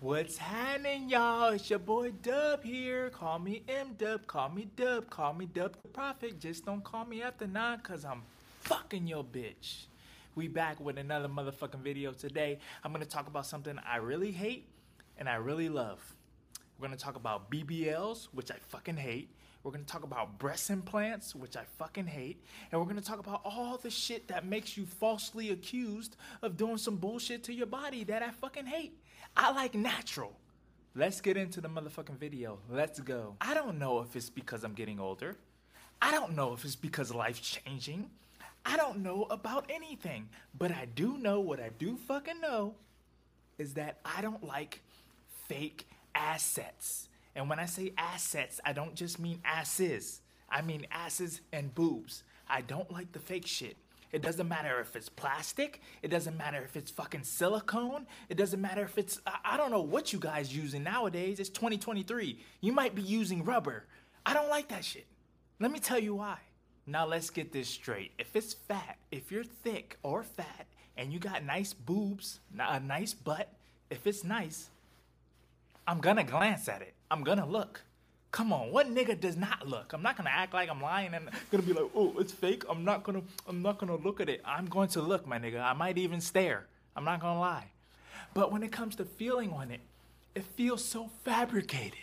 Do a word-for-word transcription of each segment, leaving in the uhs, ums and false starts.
What's happening, y'all? It's your boy Dub here. Call me M-Dub, call me Dub, call me Dub the Prophet. Just don't call me after nine, cause I'm fucking your bitch. We back with another motherfucking video today. I'm gonna talk about something I really hate and I really love. We're gonna talk about B B Ls, which I fucking hate. We're gonna talk about breast implants, which I fucking hate. And we're gonna talk about all the shit that makes you falsely accused of doing some bullshit to your body that I fucking hate. I like natural. Let's get into the motherfucking video. Let's go. I don't know if it's because I'm getting older. I don't know if it's because life's changing. I don't know about anything. But I do know what I do fucking know is that I don't like fake assets. And when I say assets, I don't just mean asses. I mean asses and boobs. I don't like the fake shit. It doesn't matter if it's plastic. It doesn't matter if it's fucking silicone. It doesn't matter if it's, I don't know what you guys using nowadays. It's twenty twenty-three. You might be using rubber. I don't like that shit. Let me tell you why. Now let's get this straight. If it's fat, if you're thick or fat and you got nice boobs, a nice butt, if it's nice, I'm gonna glance at it. I'm gonna look. Come on, what nigga does not look? I'm not gonna act like I'm lying and gonna be like, oh, it's fake. I'm not gonna, I'm not gonna look at it. I'm going to look, my nigga. I might even stare. I'm not gonna lie. But when it comes to feeling on it, it feels so fabricated.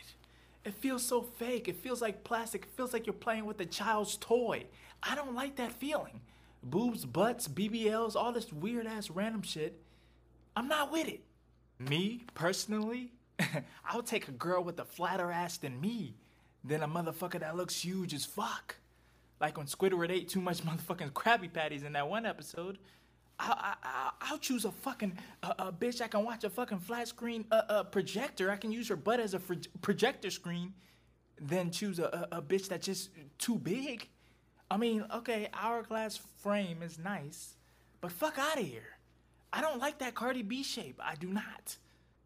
It feels so fake. It feels like plastic. It feels like you're playing with a child's toy. I don't like that feeling. Boobs, butts, B B Ls, all this weird ass random shit. I'm not with it. Me, personally, I'll take a girl with a flatter ass than me than a motherfucker that looks huge as fuck. Like when Squidward ate too much motherfucking Krabby Patties in that one episode. I, I, I, I'll choose a fucking uh, a bitch. I can watch a fucking flat screen uh, uh, projector. I can use her butt as a fr projector screen than choose a, a, a bitch that's just too big. I mean, okay, hourglass frame is nice, but fuck out of here. I don't like that Cardi B shape. I do not.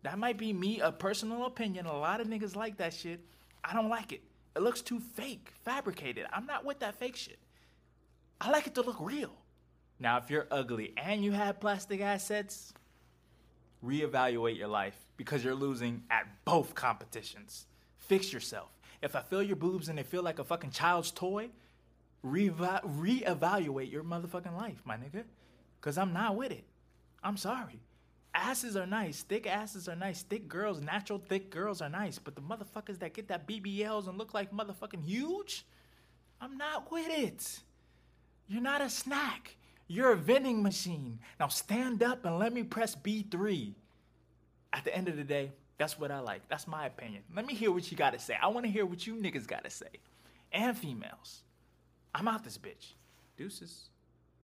That might be me, a personal opinion. A lot of niggas like that shit. I don't like it. It looks too fake, fabricated. I'm not with that fake shit. I like it to look real. Now, if you're ugly and you have plastic assets, reevaluate your life because you're losing at both competitions. Fix yourself. If I feel your boobs and they feel like a fucking child's toy, reevaluate your motherfucking life, my nigga, because I'm not with it. I'm sorry. Asses are nice, thick asses are nice, thick girls, natural thick girls are nice, but the motherfuckers that get that B B Ls and look like motherfucking huge, I'm not with it. You're not a snack. You're a vending machine. Now stand up and let me press B three. At the end of the day, that's what I like. That's my opinion. Let me hear what you gotta say. I wanna hear what you niggas gotta say. And females. I'm out this bitch. Deuces.